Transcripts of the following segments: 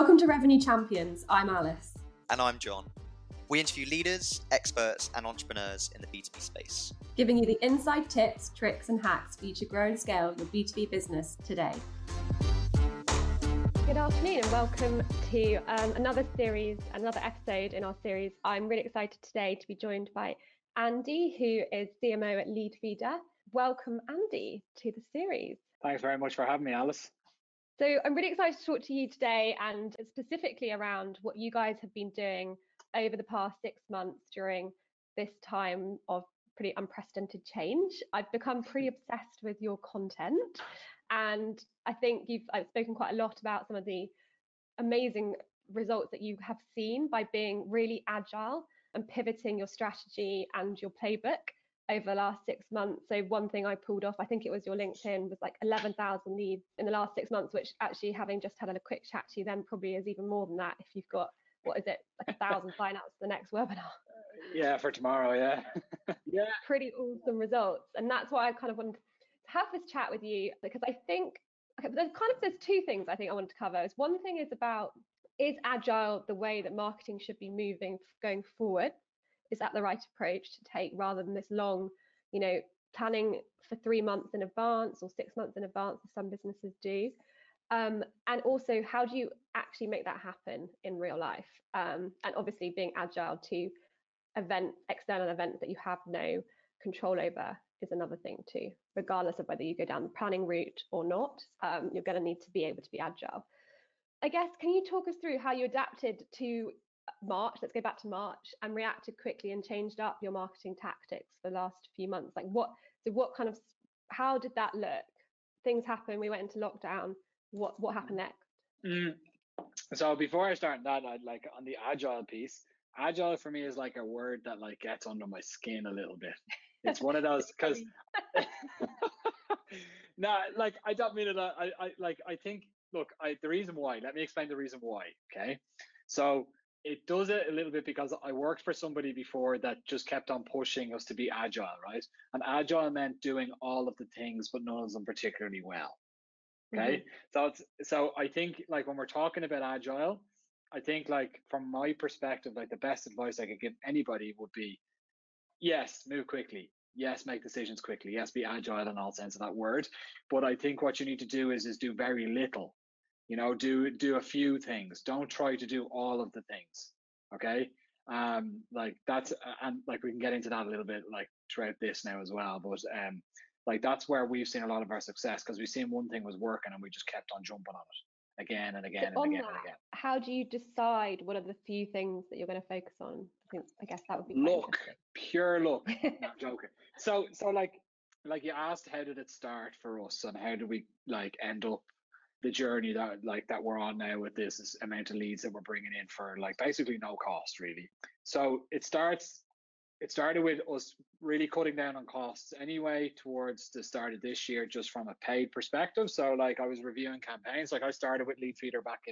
Welcome to Revenue Champions. I'm Alice. And I'm John. We interview leaders, experts, and entrepreneurs in the B2B space, giving you the inside tips, tricks, and hacks for you to grow and scale your B2B business today. Good afternoon and welcome to another episode in our series. I'm really excited today to be joined by Andy, who is CMO at Leadfeeder. Welcome, Andy, to the series. Thanks very much for having me, Alice. So I'm really excited to talk to you today, and specifically around what you guys have been doing over the past 6 months during this time of pretty unprecedented change. I've become pretty obsessed with your content, and I think I've spoken quite a lot about some of the amazing results that you have seen by being really agile and pivoting your strategy and your playbook over the last 6 months. So one thing I pulled off, I think it was your LinkedIn, was like 11,000 leads in the last 6 months, which actually, having just had a quick chat to you then, probably is even more than that if you've got, what is it, like 1,000 sign-ups for the next webinar? Yeah, for tomorrow, yeah. Yeah. Pretty awesome results. And that's why I kind of wanted to have this chat with you, because I think, okay, there's two things I think I wanted to cover. Is one thing is about, is agile the way that marketing should be moving going forward? Is that the right approach to take, rather than this long, you know, planning for 3 months in advance or 6 months in advance, as some businesses do? And also, how do you actually make that happen in real life? And obviously being agile to external events that you have no control over is another thing too. Regardless of whether you go down the planning route or not, you're going to need to be able to be agile. I guess, can you talk us through how you adapted to March, let's go back to March, and reacted quickly and changed up your marketing tactics for the last few months? Like how did that look? Things happened, we went into lockdown, what happened next? So before I start that, I'd like, on the agile piece, agile for me is like a word that like gets under my skin a little bit. It's one of those, because no, like I don't mean it. Let me explain the reason why. Okay, so it does it a little bit because I worked for somebody before that just kept on pushing us to be agile, right? And agile meant doing all of the things, but none of them particularly well. Okay. Mm-hmm. So I think like when we're talking about agile, I think like from my perspective, like the best advice I could give anybody would be, yes, move quickly. Yes, make decisions quickly. Yes, be agile in all sense of that word. But I think what you need to do is do very little. You know, do a few things. Don't try to do all of the things. Okay. Like that's, and like we can get into that a little bit like throughout this now as well. But like that's where we've seen a lot of our success, because we've seen one thing was working and we just kept on jumping on it again and again and again and again. How do you decide what are the few things that you're going to focus on? I guess that would be luck, pure luck. No, joking. So like you asked, how did it start for us, and how did we like end up the journey that we're on now with this amount of leads that we're bringing in for like basically no cost really? So it started with us really cutting down on costs anyway towards the start of this year, just from a paid perspective. So like I was reviewing campaigns, like I started with Leadfeeder back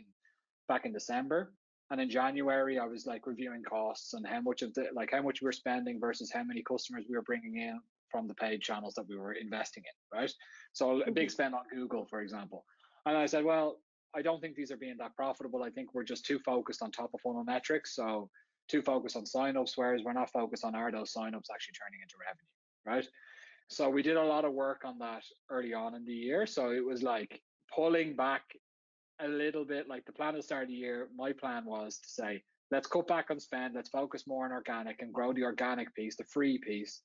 in December, and in January I was like reviewing costs and how much we were spending versus how many customers we were bringing in from the paid channels that we were investing in, right? So a big spend on Google, for example. And I said, well, I don't think these are being that profitable. I think we're just too focused on top of funnel metrics. So too focused on signups, whereas we're not focused on are those signups actually turning into revenue, right? So we did a lot of work on that early on in the year. So it was like pulling back a little bit. Like the plan at the start of the year, my plan was to say, let's cut back on spend. Let's focus more on organic and grow the organic piece, the free piece,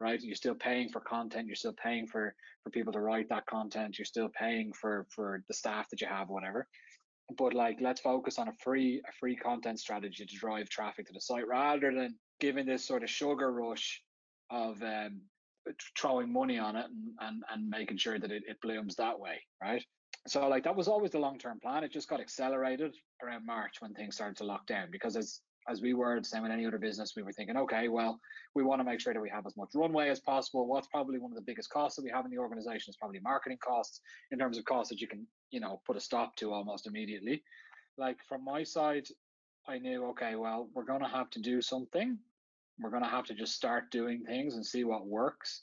right? You're still paying for content. You're still paying for people to write that content. You're still paying for the staff that you have, whatever. But like, let's focus on a free content strategy to drive traffic to the site, rather than giving this sort of sugar rush of throwing money on it and making sure that it blooms that way, right? So like, that was always the long-term plan. It just got accelerated around March when things started to lock down, because as we were, same with any other business, we were thinking, okay, well, we want to make sure that we have as much runway as possible. What's probably one of the biggest costs that we have in the organization is probably marketing costs, in terms of costs that you can, you know, put a stop to almost immediately. Like from my side, I knew, okay, well, we're going to have to do something. We're going to have to just start doing things and see what works.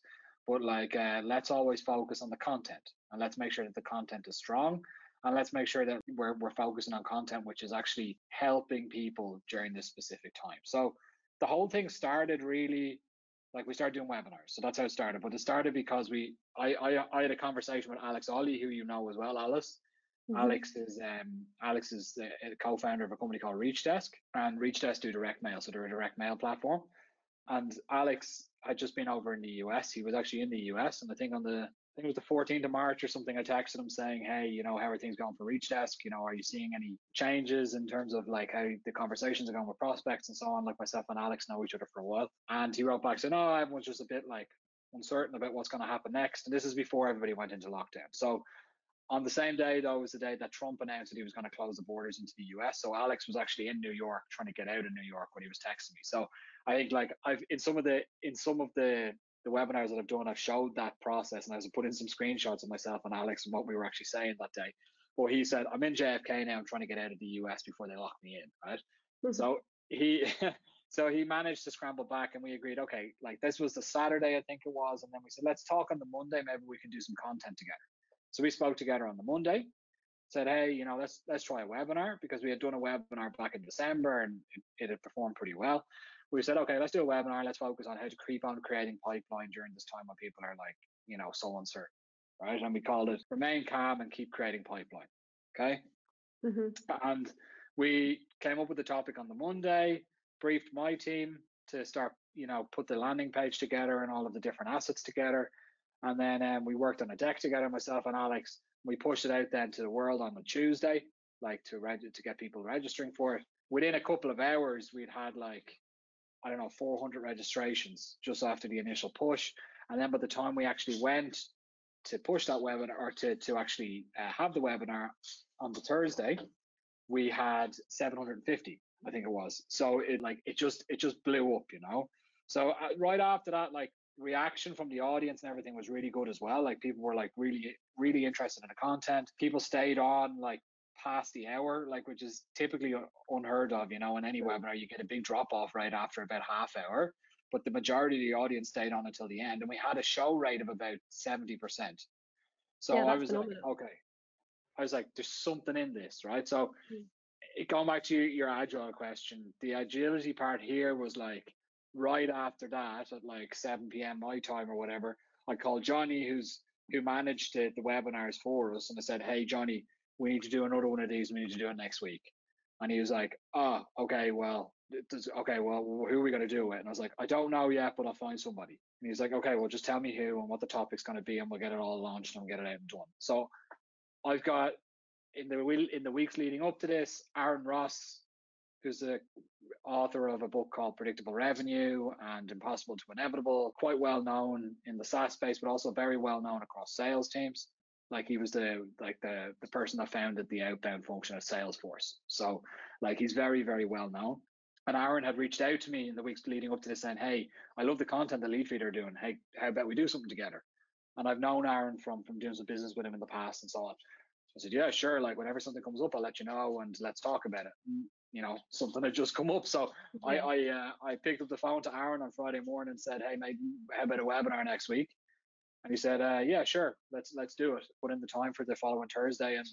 But like, let's always focus on the content, and let's make sure that the content is strong. And let's make sure that we're focusing on content which is actually helping people during this specific time. So the whole thing started really, like, we started doing webinars. So that's how it started. But it started because I had a conversation with Alex Olley, who you know as well, Alice. Mm-hmm. Alex is a co-founder of a company called ReachDesk, and ReachDesk do direct mail, so they're a direct mail platform. And Alex had just been over in the US. He was actually in the US, and I think it was the 14th of March or something, I texted him saying, hey, you know, how are things going for ReachDesk? You know, are you seeing any changes in terms of like how the conversations are going with prospects and so on? Like, myself and Alex know each other for a while. And he wrote back saying, oh, everyone's just a bit like uncertain about what's going to happen next. And this is before everybody went into lockdown. So on the same day, though, was the day that Trump announced that he was going to close the borders into the US. So Alex was actually in New York, trying to get out of New York when he was texting me. So I think, like, in some of the webinars that I've done, I've showed that process, and I was putting some screenshots of myself and Alex and what we were actually saying that day. But he said, I'm in JFK now, I'm trying to get out of the US before they lock me in, right? Mm-hmm. So he managed to scramble back, and we agreed, okay, like, this was the Saturday, I think it was, and then we said, let's talk on the Monday, maybe we can do some content together. So we spoke together on the Monday, said, hey, you know, let's try a webinar, because we had done a webinar back in December and it had performed pretty well. We said, okay, let's do a webinar. Let's focus on how to keep on creating pipeline during this time when people are, like, you know, so uncertain, right? And we called it Remain Calm and Keep Creating Pipeline, okay? Mm-hmm. And we came up with the topic on the Monday, briefed my team to start, you know, put the landing page together and all of the different assets together. And then we worked on a deck together, myself and Alex. We pushed it out then to the world on the Tuesday, like, to get people registering for it. Within a couple of hours, we'd had, like, I don't know, 400 registrations just after the initial push. And then by the time we actually went to push that webinar, or to actually have the webinar on the Thursday, we had 750, I think it was. So it just blew up, you know? So right after that, like, reaction from the audience and everything was really good as well. Like, people were, like, really, really interested in the content. People stayed on, like, past the hour, like, which is typically unheard of, you know. In any webinar, you get a big drop off right after about half hour, but the majority of the audience stayed on until the end, and we had a show rate of about 70%. So yeah, I was like, there's something in this, right? So going back to your agile question, the agility part here was, like, right after that at, like, 7 p.m. my time or whatever, I called Johnny, who managed the webinars for us, and I said, hey, Johnny, we need to do another one of these. We need to do it next week. And he was like, oh, okay, well, who are we going to do it? And I was like, I don't know yet, but I'll find somebody. And he's like, okay, well, just tell me who and what the topic's going to be, and we'll get it all launched and get it out and done. So I've got, in the weeks leading up to this, Aaron Ross, who's the author of a book called Predictable Revenue and Impossible to Inevitable, quite well known in the SaaS space, but also very well known across sales teams. Like, he was the person that founded the outbound function at Salesforce. So, like, he's very, very well known. And Aaron had reached out to me in the weeks leading up to this saying, hey, I love the content that Leadfeeder are doing. Hey, how about we do something together? And I've known Aaron from doing some business with him in the past and so on. So I said, yeah, sure. Like, whenever something comes up, I'll let you know and let's talk about it. You know, something had just come up. So mm-hmm. I picked up the phone to Aaron on Friday morning and said, hey, mate, how about a webinar next week? And he said, yeah, sure, let's do it. Put in the time for the following Thursday, and,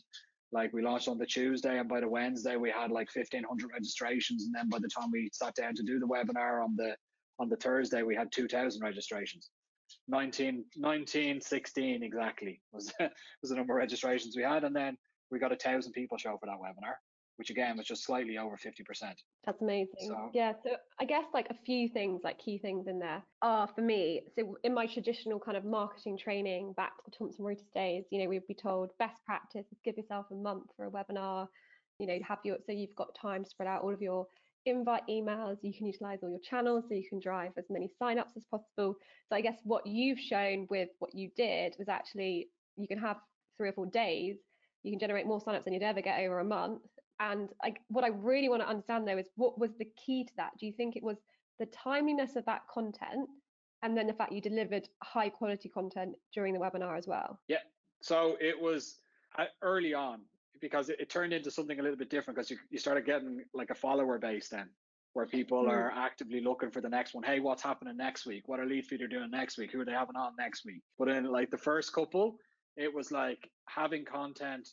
like, we launched on the Tuesday, and by the Wednesday we had, like, 1,500 registrations, and then by the time we sat down to do the webinar on the Thursday, we had 2,000 registrations. 16 exactly was the number of registrations we had, and then we got 1,000 people show for that webinar, which again was just slightly over 50%. That's amazing. So, yeah, so I guess, like, a few things, like, key things in there are, for me, so in my traditional kind of marketing training back to the Thompson Reuters days, you know, we'd be told best practice is give yourself a month for a webinar, you know, so you've got time to spread out all of your invite emails, you can utilize all your channels, so you can drive as many signups as possible. So I guess what you've shown with what you did was actually you can have 3 or 4 days, you can generate more signups than you'd ever get over a month. And what I really want to understand, though, is what was the key to that? Do you think it was the timeliness of that content, and then the fact you delivered high quality content during the webinar as well? Yeah, so it was early on, because it turned into something a little bit different, because you started getting, like, a follower base then, where people are actively looking for the next one. Hey, what's happening next week? What are Leadfeeder doing next week? Who are they having on next week? But in, like, the first couple, it was like having content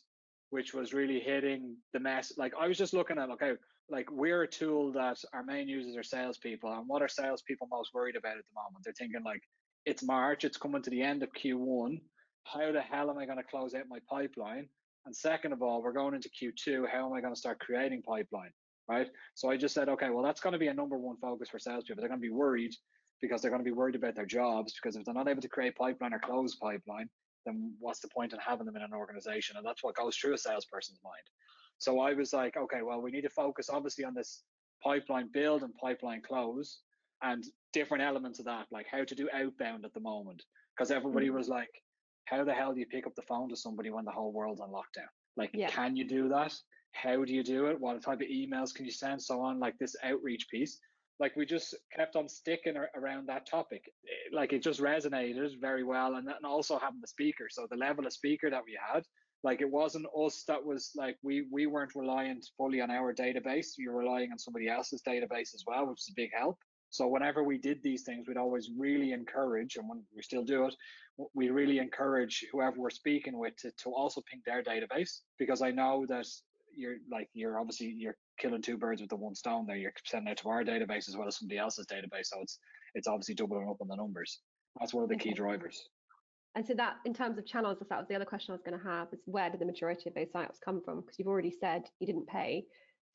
which was really hitting the mess. Like I was just looking at, okay, like we're a tool that our main users are salespeople, and what are salespeople most worried about at the moment? They're thinking like, it's March, it's coming to the end of Q1. How the hell am I going to close out my pipeline? And second of all, we're going into Q2. How am I going to start creating pipeline, right? So I just said, okay, well, that's going to be a number one focus for salespeople. They're going to be worried because they're going to be worried about their jobs, because if they're not able to create pipeline or close pipeline, then what's the point in having them in an organization? And that's what goes through a salesperson's mind. So I was like, okay, well, we need to focus obviously on this pipeline build and pipeline close and different elements of that, like how to do outbound at the moment. Because everybody was like, how the hell do you pick up the phone to somebody when the whole world's on lockdown? Like, can you do that? How do you do it? What type of emails can you send? So on, like this outreach piece. Like we just kept on sticking around that topic. Like it just resonated very well. And also having the speaker. So the level of speaker that we had, like it wasn't us that was like, we weren't reliant fully on our database. You're relying on somebody else's database as well, which is a big help. So whenever we did these things, we'd always really encourage, and when we still do it, we really encourage whoever we're speaking with to also ping their database, because I know that you're obviously, you're killing two birds with the one stone there. You're sending it to our database as well as somebody else's database. So it's obviously doubling up on the numbers. That's one of the key drivers. And so that, in terms of channels, that was the other question I was going to have, is where did the majority of those signups come from? Because you've already said you didn't pay.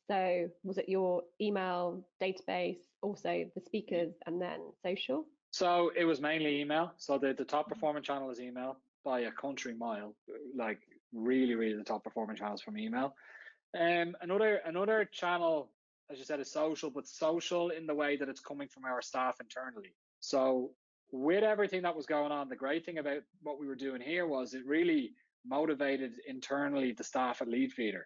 So was it your email database, also the speakers, and then social? So it was mainly email. So the top performing channel is email by a country mile, like really, really the top performing channels from email. Another channel, as you said, is social, but social in the way that it's coming from our staff internally. So with everything that was going on, the great thing about what we were doing here was it really motivated internally the staff at Leadfeeder,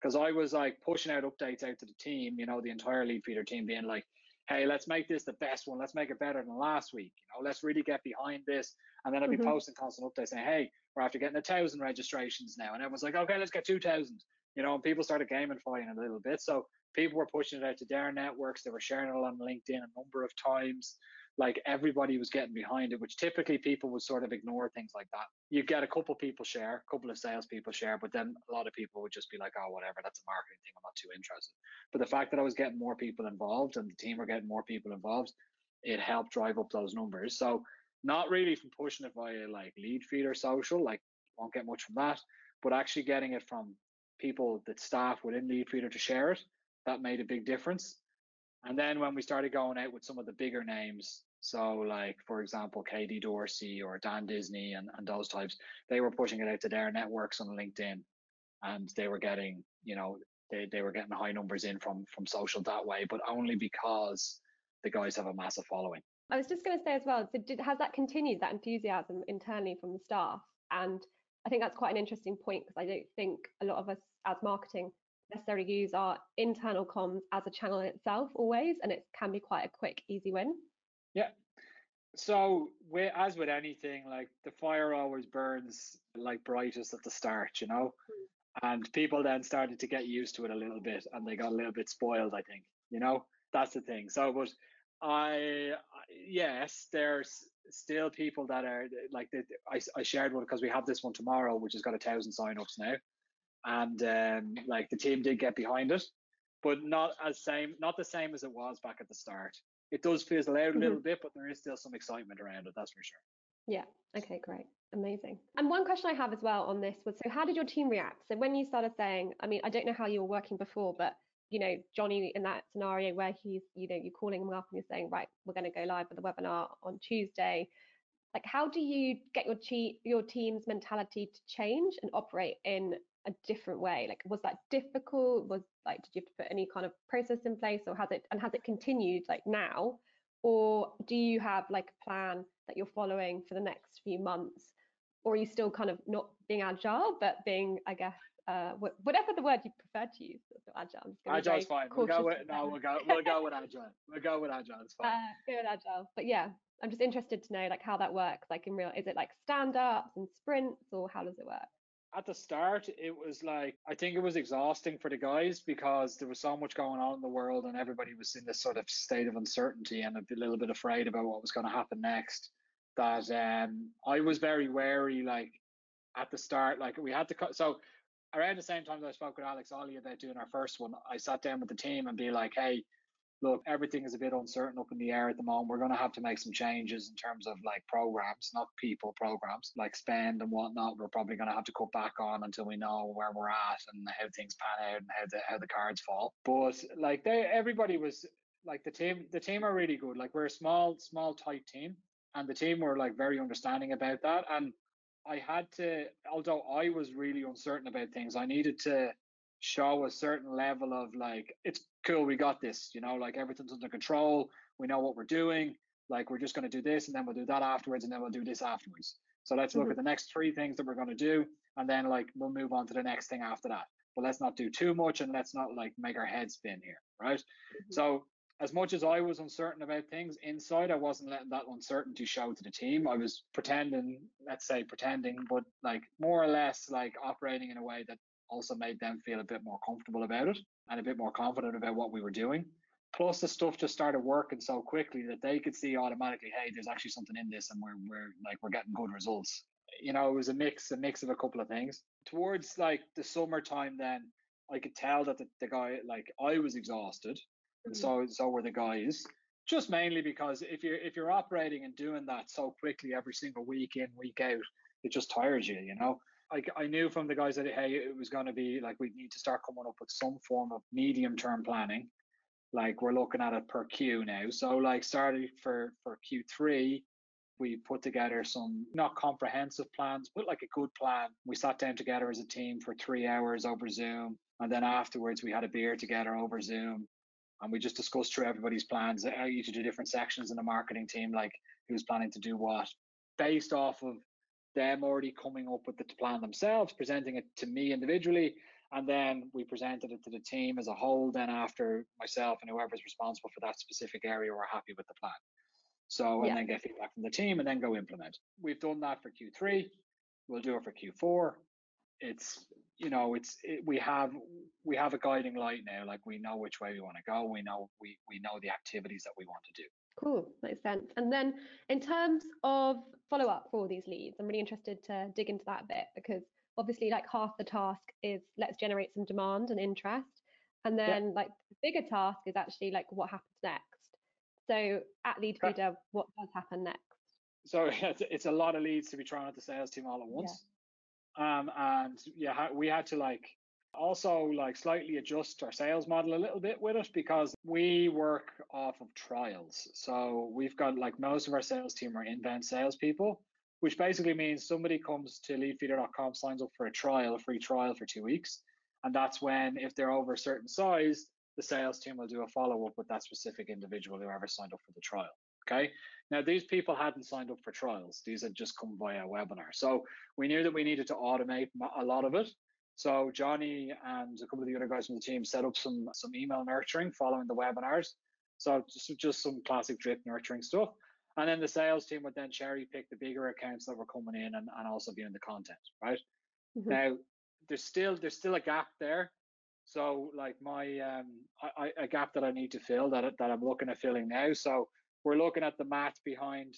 because I was like pushing out updates out to the team, you know, the entire Leadfeeder team, being like, hey, let's make this the best one. Let's make it better than last week. You know, let's really get behind this. And then I'd be posting constant updates saying, hey, we're after getting 1,000 registrations now. And everyone's like, okay, let's get 2,000. You know, and people started gamifying a little bit. So people were pushing it out to their networks. They were sharing it on LinkedIn a number of times. Like everybody was getting behind it, which typically people would sort of ignore things like that. You get a couple people share, a couple of salespeople share, but then a lot of people would just be like, oh, whatever, that's a marketing thing, I'm not too interested. But the fact that I was getting more people involved and the team were getting more people involved, it helped drive up those numbers. So not really from pushing it via like Leadfeeder social, like won't get much from that, but actually getting it from people, that staff within Leadfeeder to share it, that made a big difference. And then when we started going out with some of the bigger names, so like, for example, KD Dorsey or Dan Disney and those types, they were pushing it out to their networks on LinkedIn, and they were getting, you know, they were getting high numbers in from social that way, but only because the guys have a massive following. I was just going to say as well, so has that continued, that enthusiasm internally from the staff? And I think that's quite an interesting point, because I don't think a lot of us as marketing necessarily use our internal comms as a channel in itself always, and it can be quite a quick, easy win. Yeah. So as with anything, like the fire always burns like brightest at the start, you know, and people then started to get used to it a little bit, and they got a little bit spoiled, I think, you know, that's the thing. So, but yes, there's still people that are like, I shared one because we have this one tomorrow, which has got 1,000 signups now. And like the team did get behind it, but not the same as it was back at the start. It does fizzle out a little bit, but there is still some excitement around it, that's for sure. Yeah, okay, great, amazing. And one question I have as well on this was, so how did your team react? So when you started saying, I mean, I don't know how you were working before, but you know, Johnny in that scenario where he's, you know, you're calling him up and you're saying, right, we're going to go live with the webinar on Tuesday. Like, how do you get your team's mentality to change and operate in a different way? Like, was that difficult? Was like, did you have to put any kind of process in place, or has it continued like now? Or do you have like a plan that you're following for the next few months? Or are you still kind of not being agile, but being, I guess, whatever the word you prefer to use? Agile. Agile's fine. We'll go with agile. We'll go with agile. It's fine. Go with agile. But yeah, I'm just interested to know like how that works. Like in real, is it like stand-ups and sprints, or how does it work? At the start, it was like, I think it was exhausting for the guys, because there was so much going on in the world and everybody was in this sort of state of uncertainty and a little bit afraid about what was going to happen next, that I was very wary, like at the start, like we had to cut. So around the same time that I spoke with Alex Olley about doing our first one, I sat down with the team and be like, hey, look, everything is a bit uncertain up in the air at the moment. We're going to have to make some changes in terms of like programs, not people, programs, like spend and whatnot. We're probably going to have to cut back on until we know where we're at and how things pan out and how the cards fall. But like everybody was like, the team are really good. Like, we're a small, tight team, and the team were like very understanding about that. And I had to, although I was really uncertain about things, I needed to show a certain level of like, it's cool, we got this, you know, like everything's under control, we know what we're doing, like we're just going to do this and then we'll do that afterwards and then we'll do this afterwards, so let's look at the next three things that we're going to do, and then like we'll move on to the next thing after that, but let's not do too much and let's not like make our heads spin here, right? So as much as I was uncertain about things inside, I wasn't letting that uncertainty show to the team. I was pretending, but like more or less like operating in a way that also made them feel a bit more comfortable about it and a bit more confident about what we were doing. Plus, the stuff just started working so quickly that they could see automatically, hey, there's actually something in this, and we're getting good results. You know, it was a mix of a couple of things. Towards like the summertime, then I could tell that the guy, like, I was exhausted, and so were the guys. Just mainly because if you're operating and doing that so quickly every single week in, week out, it just tires you, you know. I knew from the guys that, hey, it was going to be like, we need to start coming up with some form of medium-term planning. Like, we're looking at it per Q now. So like, started for Q3, we put together some, not comprehensive plans, but like a good plan. We sat down together as a team for 3 hours over Zoom. And then afterwards, we had a beer together over Zoom. And we just discussed through everybody's plans, each of the different sections in the marketing team, like who's planning to do what, based off of them already coming up with the plan themselves, presenting it to me individually, and then we presented it to the team as a whole. Then after, myself and whoever's responsible for that specific area were happy with the plan. So, and then get feedback from the team and then go implement. We've done that for Q3. We'll do it for Q4. We have a guiding light now. Like, we know which way we want to go. We know we know the activities that we want to do. Cool, makes sense. And then in terms of follow-up for all these leads, I'm really interested to dig into that a bit, because obviously like half the task is let's generate some demand and interest. And then like the bigger task is actually like what happens next. So at Leadfeeder, what does happen next? So it's a lot of leads to be thrown at the sales team all at once. Yeah. We had to like also like slightly adjust our sales model a little bit with it, because we work off of trials. So we've got like most of our sales team are inbound salespeople, which basically means somebody comes to leadfeeder.com, signs up for a free trial for 2 weeks. And that's when, if they're over a certain size, the sales team will do a follow-up with that specific individual who ever signed up for the trial. Okay. Now, these people hadn't signed up for trials. These had just come via webinar. So we knew that we needed to automate a lot of it. So Johnny and a couple of the other guys from the team set up some email nurturing following the webinars. So just some classic drip nurturing stuff. And then the sales team would then cherry pick the bigger accounts that were coming in and also viewing the content, right? Mm-hmm. Now, there's still a gap there. So like a gap that I need to fill, that I'm looking at filling now. So we're looking at the math behind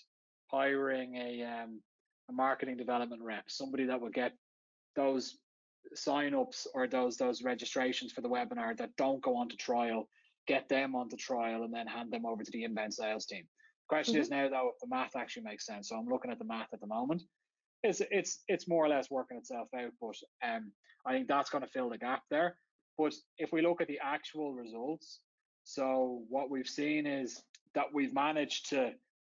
hiring a marketing development rep, somebody that will get those sign-ups or those registrations for the webinar that don't go on to trial, get them onto trial, and then hand them over to the inbound sales team. Question is now, though, if the math actually makes sense. So I'm looking at the math at the moment. It's more or less working itself out, but I think that's going to fill the gap there. But if we look at the actual results, so what we've seen is that we've managed to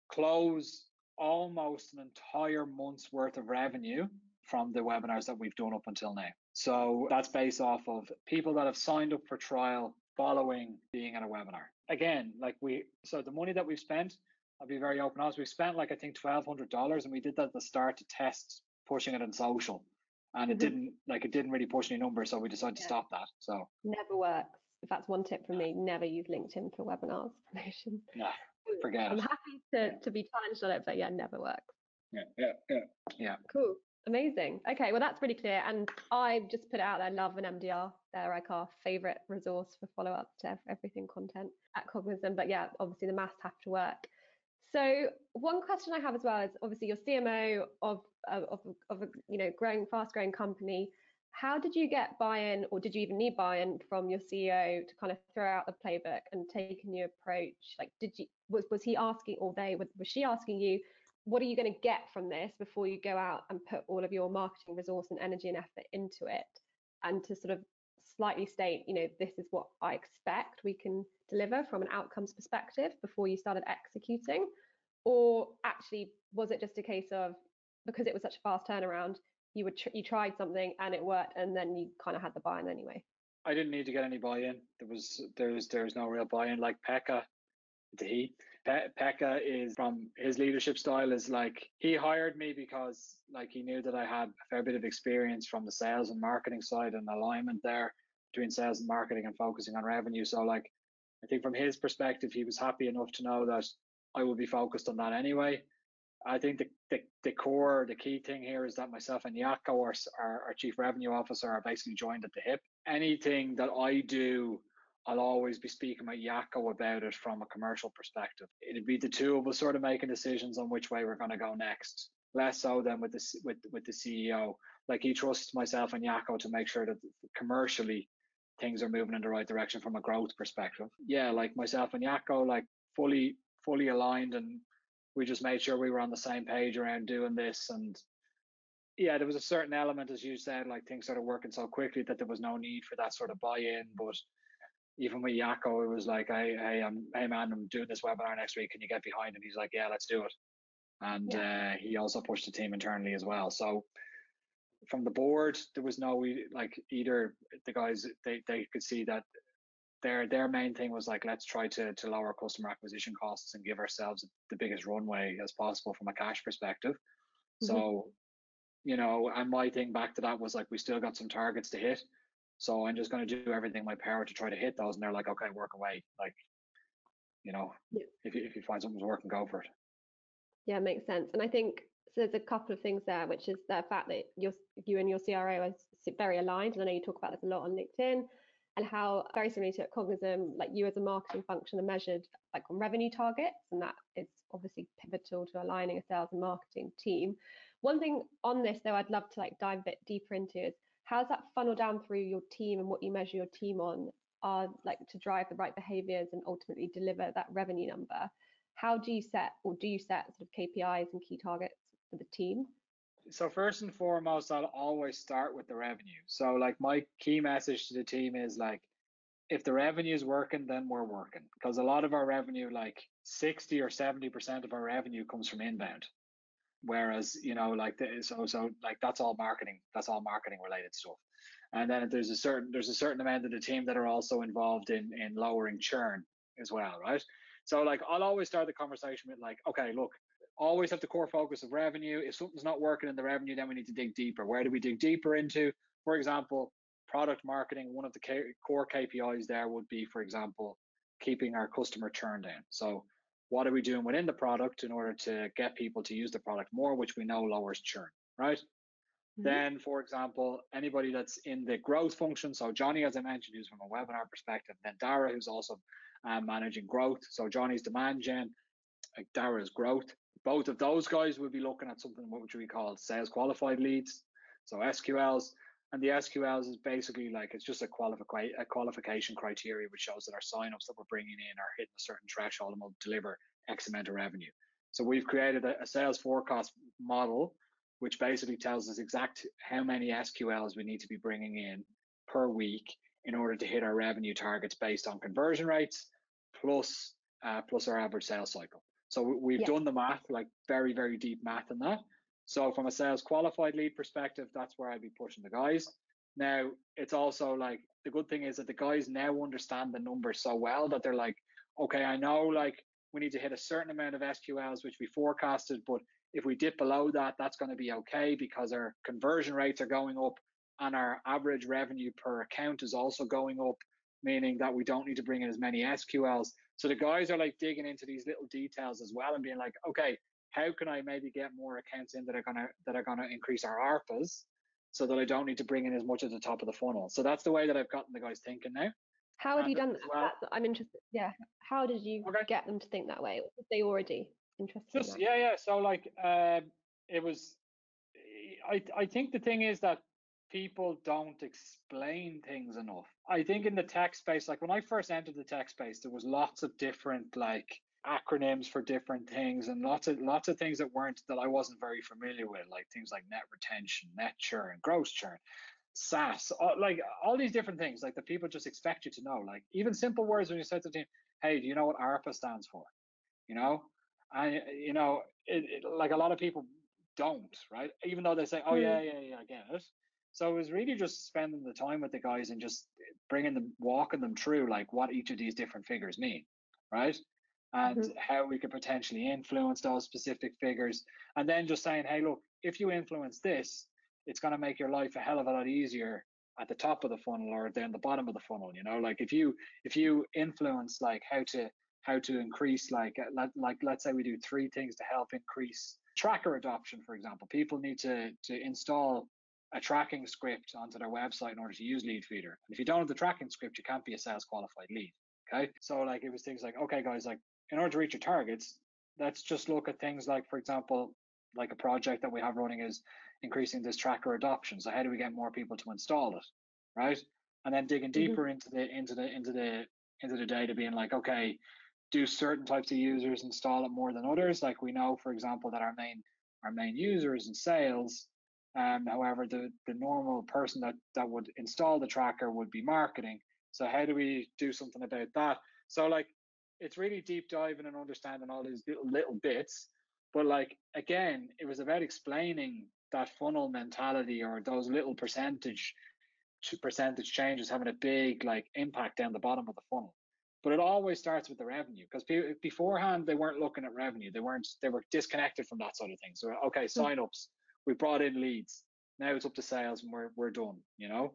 close almost an entire month's worth of revenue from the webinars that we've done up until now. So that's based off of people that have signed up for trial following being at a webinar. Again, like the money that we've spent, I'll be very open honest, we've spent like, I think $1,200, and we did that at the start to test pushing it on social. And it didn't really push any numbers. So we decided to stop that. So never works. If that's one tip from me, never use LinkedIn for webinars promotion. No, forget it. I'm happy to be challenged on it, but never works. Yeah. Cool. Amazing. Okay, well, that's really clear. And I just put it out there, love an MDR. They're like our favourite resource for follow-up to everything content at Cognizant. But obviously the maths have to work. So one question I have as well is, obviously you're CMO of a growing, fast-growing company. How did you get buy-in, or did you even need buy-in from your CEO to kind of throw out the playbook and take a new approach? Like, was he asking, or was she asking you, what are you going to get from this before you go out and put all of your marketing resource and energy and effort into it? And to sort of slightly state, you know, this is what I expect we can deliver from an outcomes perspective before you started executing? Or actually, was it just a case of, because it was such a fast turnaround, you tried something and it worked, and then you kind of had the buy-in anyway? I didn't need to get any buy-in. There was no real buy-in. Like Pekka is, from his leadership style, is like, he hired me because like he knew that I had a fair bit of experience from the sales and marketing side and alignment there between sales and marketing and focusing on revenue. So like, I think from his perspective, he was happy enough to know that I would be focused on that anyway. I think the key thing here is that myself and Jaakko, our Chief Revenue Officer, are basically joined at the hip. Anything that I do, I'll always be speaking with Jaakko about it from a commercial perspective. It'd be the two of us sort of making decisions on which way we're going to go next. Less so than with the CEO. Like, he trusts myself and Jaakko to make sure that commercially things are moving in the right direction from a growth perspective. Yeah, like myself and Jaakko, like fully aligned, and we just made sure we were on the same page around doing this. And yeah, there was a certain element, as you said, like things started working so quickly that there was no need for that sort of buy-in. But even with Jaakko, it was like, hey man, I'm doing this webinar next week. Can you get behind it? He's like, yeah, let's do it. And yeah. He also pushed the team internally as well. So from the board, there was no, like, either the guys, they could see that their main thing was like, let's try to lower customer acquisition costs and give ourselves the biggest runway as possible from a cash perspective. Mm-hmm. So, you know, and my thing back to that was like, we still got some targets to hit. So I'm just going to do everything in my power to try to hit those. And they're like, okay, work away. Like, you know, yeah. If you find something's working, go for it. Yeah, it makes sense. And I think, so there's a couple of things there, which is the fact that you and your CRO are very aligned. And I know you talk about this a lot on LinkedIn. And how, very similar to Cognizant, like you as a marketing function are measured like on revenue targets, and that is obviously pivotal to aligning a sales and marketing team. One thing on this though I'd love to like dive a bit deeper into is, how's that funnel down through your team, and what you measure your team on are like to drive the right behaviors and ultimately deliver that revenue number? How do you set, or do you set sort of KPIs and key targets for the team? So first and foremost, I'll always start with the revenue. So like, my key message to the team is like, if the revenue is working, then we're working. Because a lot of our revenue, like 60 or 70% of our revenue comes from inbound. Whereas, you know, like, so like that's all marketing related stuff. And then there's a certain amount of the team that are also involved in lowering churn as well, right? So like, I'll always start the conversation with like, okay, look, always have the core focus of revenue. If something's not working in the revenue, then we need to dig deeper. Where do we dig deeper into? For example, product marketing, one of the core KPIs there would be, for example, keeping our customer churn down. So what are we doing within the product in order to get people to use the product more, which we know lowers churn, right? Mm-hmm. Then, for example, anybody that's in the growth function. So Johnny, as I mentioned, who's from a webinar perspective, then Dara, who's also managing growth. So Johnny's demand gen, Dara's growth. Both of those guys would be looking at something which we call sales qualified leads, so SQLs. And the SQLs is basically like, it's just a qualification criteria which shows that our signups that we're bringing in are hitting a certain threshold and will deliver X amount of revenue. So we've created a sales forecast model which basically tells us exact how many SQLs we need to be bringing in per week in order to hit our revenue targets based on conversion rates plus our average sales cycle. So we've done the math, like very, very deep math in that. So from a sales qualified lead perspective, that's where I'd be pushing the guys. Now, it's also like, the good thing is that the guys now understand the numbers so well that they're like, okay, I know like we need to hit a certain amount of SQLs, which we forecasted, but if we dip below that, that's going to be okay because our conversion rates are going up and our average revenue per account is also going up, meaning that we don't need to bring in as many SQLs. So the guys are like digging into these little details as well and being like, okay, how can I maybe get more accounts in that are gonna increase our ARPAs so that I don't need to bring in as much at the top of the funnel? So that's the way that I've gotten the guys thinking now. How have you done that? Well, I'm interested. Yeah. How did you get them to think that way? Were they already interested? So like, I think the thing is that people don't explain things enough. I think in the tech space, like when I first entered the tech space, there was lots of different like acronyms for different things and lots of things that I wasn't very familiar with, like things like net retention, net churn, gross churn, SaaS, all these different things, like the people just expect you to know, like even simple words when you say to the team, hey, do you know what ARPA stands for? You know, like a lot of people don't, right? Even though they say, oh yeah, I get it. So it was really just spending the time with the guys and just walking them through like what each of these different figures mean, right? And how we could potentially influence those specific figures. And then just saying, hey, look, if you influence this, it's going to make your life a hell of a lot easier at the top of the funnel or down the bottom of the funnel. You know, like if you influence like how to increase, like let's say we do three things to help increase tracker adoption, for example. People need to install a tracking script onto their website in order to use Leadfeeder. And if you don't have the tracking script, you can't be a sales qualified lead. Okay. So like it was things like, okay, guys, like in order to reach your targets, let's just look at things like, for example, like a project that we have running is increasing this tracker adoption. So how do we get more people to install it? Right. And then digging deeper into the data, being like, okay, do certain types of users install it more than others? Like we know, for example, that our main users in sales, however, the normal person that would install the tracker would be marketing. So how do we do something about that? So like it's really deep diving and understanding all these little bits. But like, again, it was about explaining that funnel mentality or those little percentage changes having a big like impact down the bottom of the funnel. But it always starts with the revenue, because beforehand, they weren't looking at revenue. They were disconnected from that sort of thing. So, okay, signups. We brought in leads. Now it's up to sales and we're done, you know?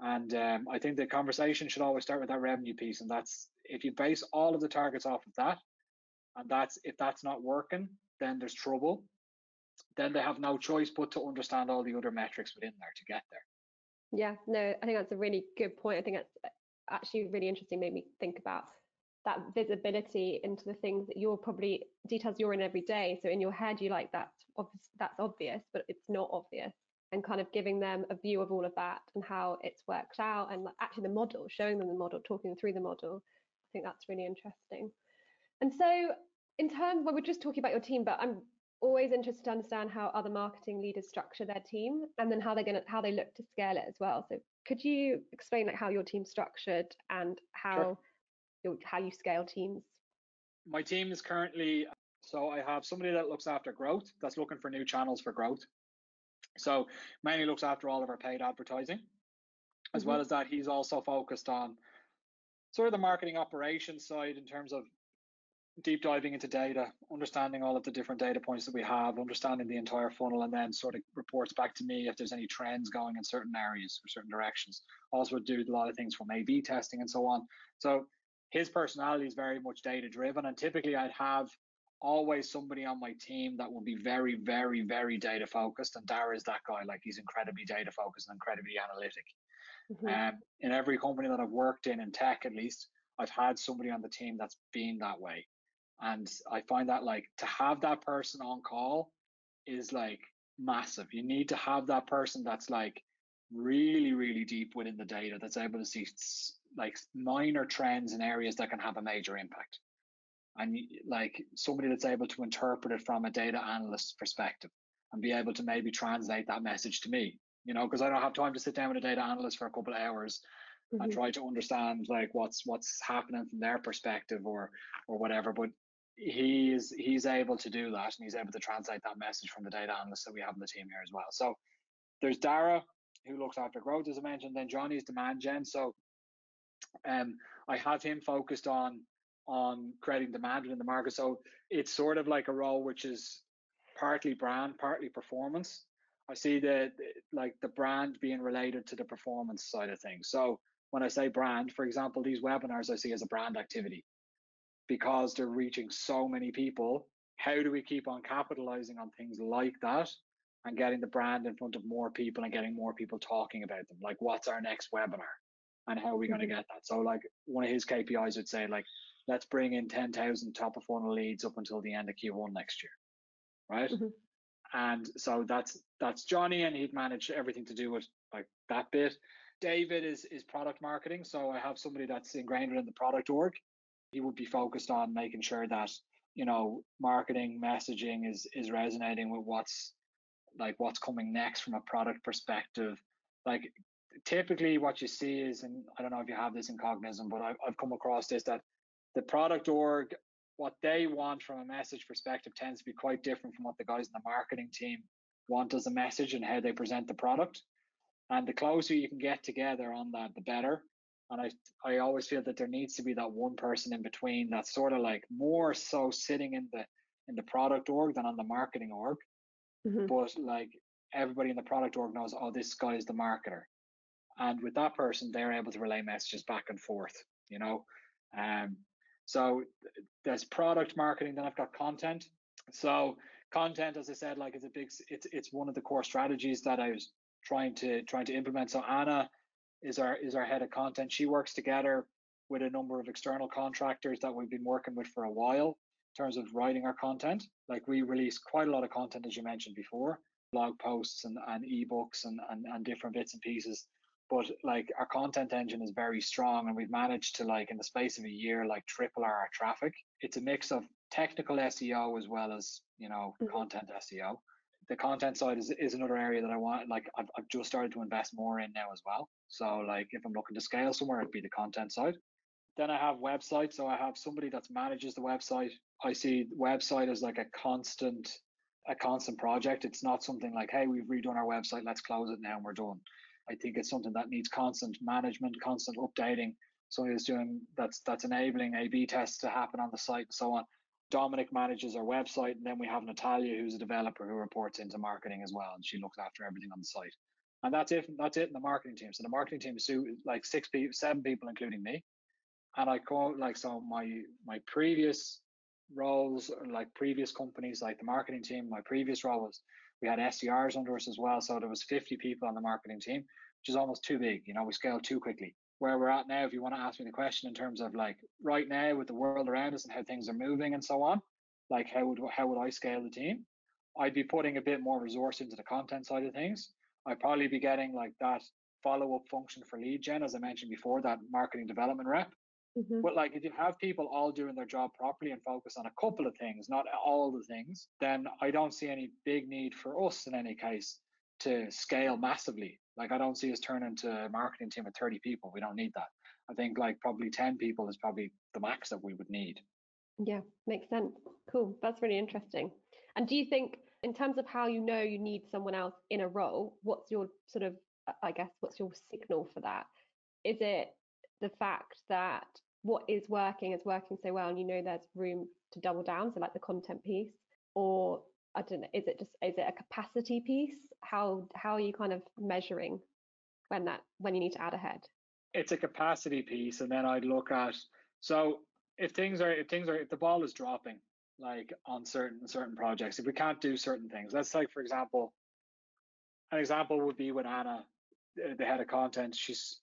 And I think the conversation should always start with that revenue piece. And that's, if you base all of the targets off of that, and that's, if that's not working, then there's trouble. Then they have no choice but to understand all the other metrics within there to get there. Yeah, no, I think that's a really good point. I think that's actually really interesting, made me think about that visibility into the things that you're probably, details you're in every day. So in your head, you like that's obvious, but it's not obvious. And kind of giving them a view of all of that and how it's worked out, and actually the model, showing them the model, talking them through the model. I think that's really interesting. And so in terms, well, we're just talking about your team, but I'm always interested to understand how other marketing leaders structure their team, and then how they look to scale it as well. So could you explain like how your team's structured and how you scale teams? My team is currently, so I have somebody that looks after growth, that's looking for new channels for growth. So mainly looks after all of our paid advertising. As well as that, he's also focused on sort of the marketing operations side in terms of deep diving into data, understanding all of the different data points that we have, understanding the entire funnel, and then sort of reports back to me if there's any trends going in certain areas or certain directions. Also do a lot of things from A/B testing and so on. So his personality is very much data driven, and typically I'd have always somebody on my team that will be very, very, very data focused. And Dara is that guy, like he's incredibly data focused and incredibly analytic. In every company that I've worked in tech, at least, I've had somebody on the team that's been that way. And I find that like to have that person on call is like massive. You need to have that person that's like really, really deep within the data, that's able to see like minor trends in areas that can have a major impact. And like somebody that's able to interpret it from a data analyst's perspective and be able to maybe translate that message to me, you know, because I don't have time to sit down with a data analyst for a couple of hours and try to understand like what's happening from their perspective or whatever. But he's able to do that, and he's able to translate that message from the data analyst that we have in the team here as well. So there's Dara, who looks after growth, as I mentioned. Then Johnny's demand gen. So I have him focused on creating demand within the market. So it's sort of like a role which is partly brand, partly performance. I see the brand being related to the performance side of things. So when I say brand, for example, these webinars I see as a brand activity because they're reaching so many people. How do we keep on capitalizing on things like that and getting the brand in front of more people and getting more people talking about them? Like, what's our next webinar and how are we going to get that? So like one of his KPIs would say like, let's bring in 10,000 top of funnel leads up until the end of Q1 next year, right? And so that's Johnny, and he'd manage everything to do with like that bit. David is product marketing, so I have somebody that's ingrained in the product org. He would be focused on making sure that, you know, marketing messaging is resonating with what's coming next from a product perspective. Like typically what you see is, and I don't know if you have this in Cognizant, but I've come across this, that the product org, what they want from a message perspective tends to be quite different from what the guys in the marketing team want as a message and how they present the product. And the closer you can get together on that, the better. And I always feel that there needs to be that one person in between that's sort of like more so sitting in the product org than on the marketing org. Mm-hmm. But like everybody in the product org knows, oh, this guy is the marketer. And with that person, they're able to relay messages back and forth, you know. So there's product marketing, then I've got content. So content, as I said, like is a big, it's one of the core strategies that I was trying to implement. So Anna is our head of content. She works together with a number of external contractors that we've been working with for a while in terms of writing our content. Like we release quite a lot of content, as you mentioned before, blog posts and ebooks and different bits and pieces. But like our content engine is very strong, and we've managed to, like in the space of a year, like triple our traffic. It's a mix of technical SEO as well as, you know, mm-hmm. content SEO. The content side is another area that I want, like I've just started to invest more in now as well. So like if I'm looking to scale somewhere, it'd be the content side. Then I have website. So I have somebody that manages the website. I see website as like a constant project. It's not something like, hey, we've redone our website, let's close it now and we're done. I think it's something that needs constant management, constant updating. Somebody that's enabling A/B tests to happen on the site and so on. Dominic manages our website, and then we have Natalia, who's a developer who reports into marketing as well, and she looks after everything on the site. And that's it in the marketing team. So the marketing team is like 7 people, including me. And I call, like, so my previous roles, like previous companies, like the marketing team, my previous role was, we had SDRs under us as well. So there was 50 people on the marketing team, which is almost too big. You know, we scaled too quickly. Where we're at now, if you want to ask me the question in terms of like right now with the world around us and how things are moving and so on, like how would I scale the team? I'd be putting a bit more resource into the content side of things. I'd probably be getting like that follow-up function for lead gen, as I mentioned before, that marketing development rep. Mm-hmm. But like if you have people all doing their job properly and focus on a couple of things, not all the things, then I don't see any big need for us in any case to scale massively. Like I don't see us turning into a marketing team of 30 people. We don't need that. I think like probably 10 people is probably the max that we would need. Yeah, makes sense. Cool. That's really interesting. And do you think in terms of how you know you need someone else in a role, what's your sort of, I guess, what's your signal for that? Is it the fact that what is working so well and you know there's room to double down, so like the content piece, or I don't know, is it a capacity piece? How are you kind of measuring when you need to add a head? It's a capacity piece, and then I'd look at, so if the ball is dropping, like on certain projects, if we can't do certain things, let's like, for example, an example would be with Anna, the head of content. She's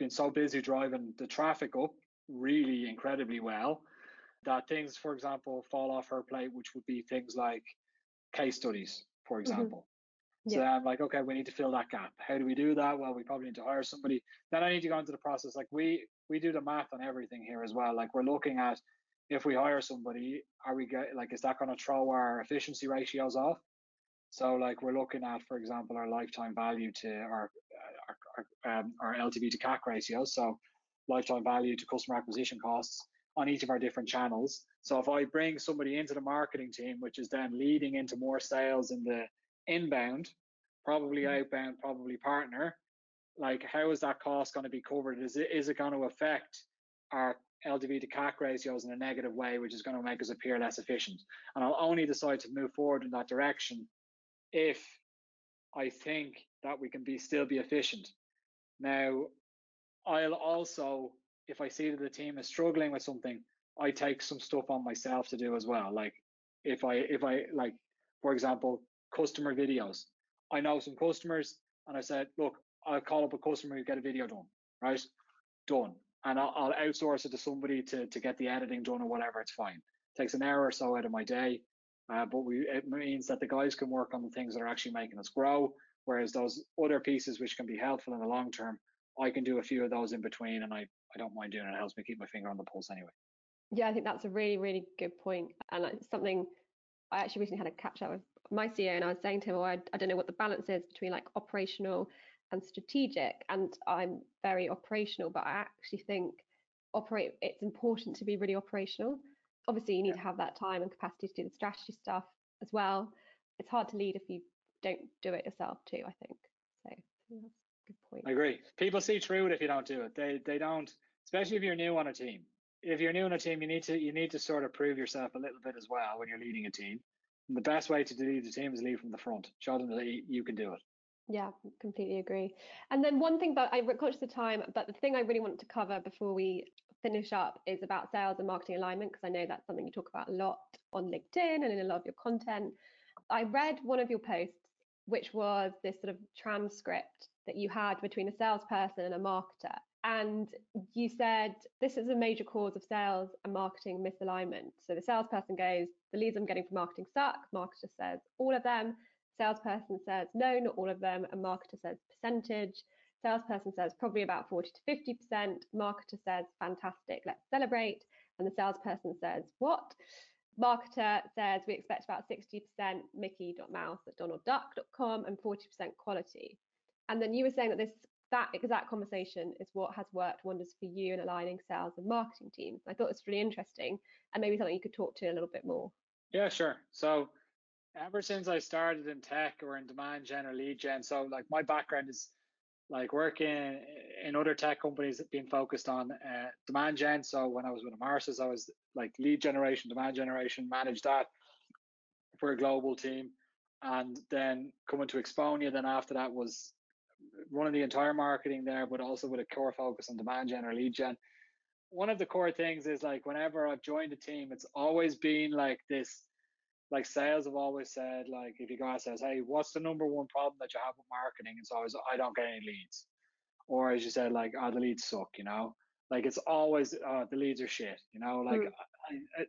been so busy driving the traffic up really incredibly well that things, for example, fall off her plate, which would be things like case studies, for example. Mm-hmm. Yeah. So I'm like, okay, we need to fill that gap. How do we do that? Well, we probably need to hire somebody. Then I need to go into the process. Like we do the math on everything here as well. Like we're looking at, if we hire somebody, is that going to throw our efficiency ratios off? So like we're looking at, for example, our lifetime value to our LTV to CAC ratios. So lifetime value to customer acquisition costs on each of our different channels. So if I bring somebody into the marketing team, which is then leading into more sales in the inbound, probably outbound, probably partner, like how is that cost going to be covered? Is it going to affect our LTV to CAC ratios in a negative way, which is going to make us appear less efficient? And I'll only decide to move forward in that direction if I think that we can still be efficient. Now, I'll also, if I see that the team is struggling with something, I take some stuff on myself to do as well. Like if I like, for example, customer videos. I know some customers and I said, look, I'll call up a customer who get a video done, right? Done. And I'll outsource it to somebody to get the editing done or whatever, it's fine. It takes an hour or so out of my day. But it means that the guys can work on the things that are actually making us grow. Whereas those other pieces which can be helpful in the long term, I can do a few of those in between, and I don't mind doing it. It helps me keep my finger on the pulse anyway. Yeah, I think that's a really, really good point. And it's something I actually recently had a catch up with my CEO, and I was saying to him, oh, I don't know what the balance is between like operational and strategic. And I'm very operational, but I actually think it's important to be really operational. Obviously, you need to have that time and capacity to do the strategy stuff as well. It's hard to lead if you don't do it yourself too, I think. So I think that's a good point. I agree. People see through it if you don't do it. They don't, especially if you're new on a team. If you're new on a team, you need to sort of prove yourself a little bit as well when you're leading a team. And the best way to lead the team is lead from the front. Show them that you can do it. Yeah, completely agree. And then one thing that I'm conscious of time, but the thing I really want to cover before we finish up is about sales and marketing alignment, because I know that's something you talk about a lot on LinkedIn and in a lot of your content. I read one of your posts, which was this sort of transcript that you had between a salesperson and a marketer. And you said, this is a major cause of sales and marketing misalignment. So the salesperson goes, the leads I'm getting from marketing suck. Marketer says, all of them. Salesperson says, no, not all of them. And marketer says, percentage. Salesperson says, probably about 40 to 50%. Marketer says, fantastic, let's celebrate. And the salesperson says, what? Marketer says, we expect about 60% mickey.mouse@donaldduck.com and 40% quality. And then you were saying that that exact conversation is what has worked wonders for you in aligning sales and marketing teams. I thought it's really interesting and maybe something you could talk to a little bit more. Yeah, sure. So ever since I started in tech or in demand gen or lead gen, so like my background is like working in other tech companies that been focused on demand gen. So when I was with Amarsys, I was like lead generation, demand generation, managed that for a global team. And then coming to Exponia, then after that was running the entire marketing there, but also with a core focus on demand gen or lead gen. One of the core things is like whenever I've joined a team, it's always been like this, like sales have always said, like if you guys says, hey, what's the number one problem that you have with marketing? It's always, I don't get any leads. Or as you said, like, oh, the leads suck, you know, like it's always, oh, the leads are shit, you know, like,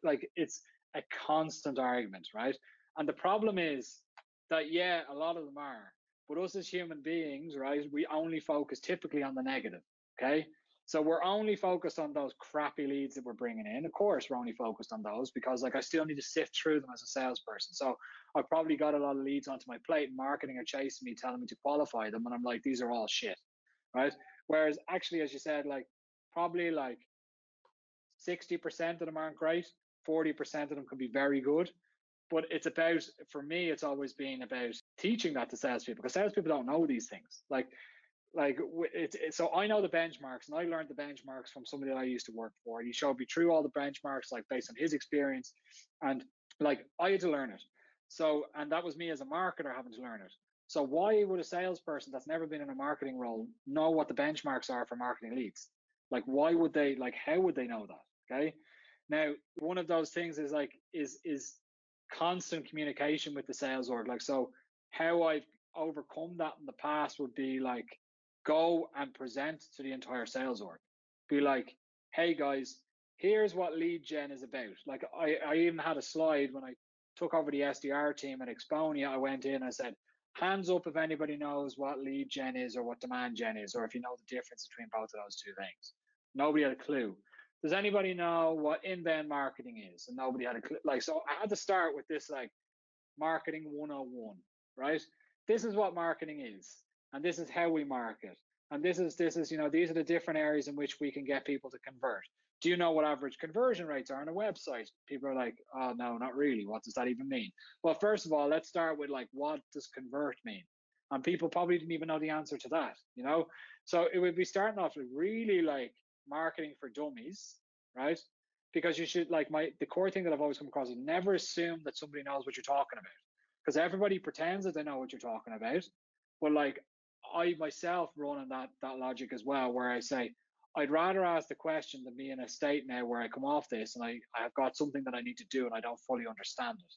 like it's a constant argument, right? And the problem is that, yeah, a lot of them are. But us as human beings, right, we only focus typically on the negative, okay? So we're only focused on those crappy leads that we're bringing in. Of course, we're only focused on those because, like, I still need to sift through them as a salesperson. So I've probably got a lot of leads onto my plate and marketing are chasing me, telling me to qualify them. And I'm like, these are all shit, right? Whereas actually, as you said, like probably like 60% of them aren't great. 40% of them can be very good. But it's about, for me, it's always been about teaching that to salespeople, because salespeople don't know these things. So I know the benchmarks, and I learned the benchmarks from somebody that I used to work for. He showed me through all the benchmarks, like based on his experience, and like I had to learn it. So, and that was me as a marketer having to learn it. So why would a salesperson that's never been in a marketing role know what the benchmarks are for marketing leads? Like, why would they, like, how would they know that? Okay. Now, one of those things is like, is constant communication with the sales org. Like, so how I've overcome that in the past would be like, go and present to the entire sales org. Be like, hey guys, here's what lead gen is about. Like I even had a slide when I took over the SDR team at Exponia. I went in and I said, hands up if anybody knows what lead gen is or what demand gen is, or if you know the difference between both of those two things. Nobody had a clue. Does anybody know what inbound marketing is? And nobody had a clue. Like, so I had to start with this, like, marketing 101, right? This is what marketing is, and this is how we market. And this is, you know, these are the different areas in which we can get people to convert. Do you know what average conversion rates are on a website? People are like, oh, no, not really. What does that even mean? Well, first of all, let's start with, like, what does convert mean? And people probably didn't even know the answer to that, you know? So it would be starting off with really, like, marketing for dummies, right? Because you should, like, the core thing that I've always come across is never assume that somebody knows what you're talking about, because everybody pretends that they know what you're talking about. But like I myself run on that logic as well, where I say I'd rather ask the question than be in a state now where I come off this and I have got something that I need to do and I don't fully understand it.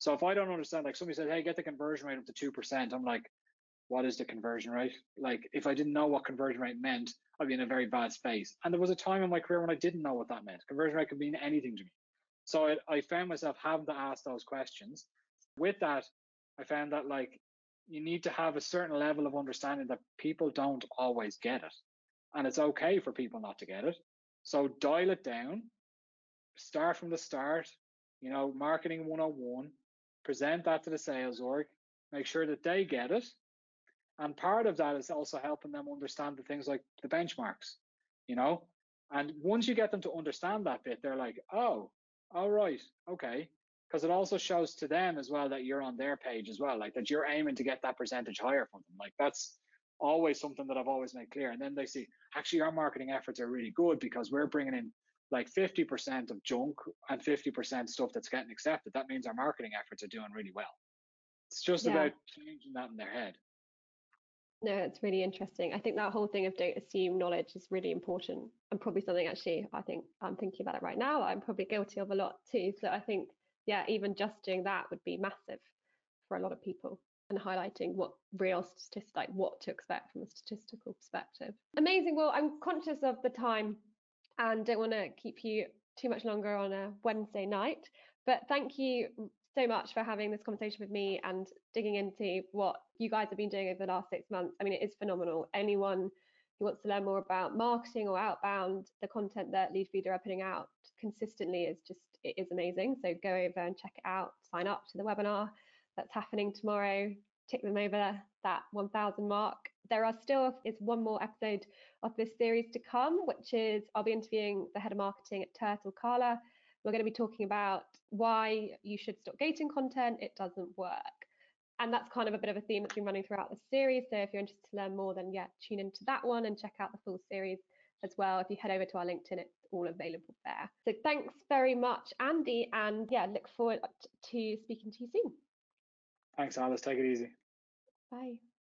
So if I don't understand, like somebody said, hey, get the conversion rate up to 2%, I'm like, what is the conversion rate? Like, if I didn't know what conversion rate meant, I'd be in a very bad space. And there was a time in my career when I didn't know what that meant. Conversion rate could mean anything to me. So I found myself having to ask those questions. With that, I found that, like, you need to have a certain level of understanding that people don't always get it. And it's okay for people not to get it. So dial it down, start from the start, you know, marketing 101, present that to the sales org, make sure that they get it. And part of that is also helping them understand the things like the benchmarks, you know. And once you get them to understand that bit, they're like, oh, all right, okay. Because it also shows to them as well that you're on their page as well, like that you're aiming to get that percentage higher from them. Like that's always something that I've always made clear. And then they see, actually, our marketing efforts are really good because we're bringing in like 50% of junk and 50% stuff that's getting accepted. That means our marketing efforts are doing really well. It's just about changing that in their head. No, it's really interesting. I think that whole thing of don't assume knowledge is really important, and probably something actually I think I'm thinking about it right now. I'm probably guilty of a lot too. So I think, yeah, even just doing that would be massive for a lot of people, and highlighting what real statistics, like what to expect from a statistical perspective. Amazing. Well, I'm conscious of the time and don't want to keep you too much longer on a Wednesday night, but thank you so much for having this conversation with me and digging into what you guys have been doing over the last 6 months. I mean, it is phenomenal. Anyone who wants to learn more about marketing or outbound, the content that Leadfeeder are putting out consistently is just, it is amazing. So go over and check it out, sign up to the webinar that's happening tomorrow, tick them over that 1,000 mark. There are still, it's one more episode of this series to come, which is, I'll be interviewing the head of marketing at Turtle, Carla. We're going to be talking about why you should stop gating content, it doesn't work. And that's kind of a bit of a theme that's been running throughout the series. So if you're interested to learn more, then yeah, tune into that one and check out the full series as well. If you head over to our LinkedIn, it's all available there. So thanks very much, Andy. And yeah, look forward to speaking to you soon. Thanks, Alice. Take it easy. Bye.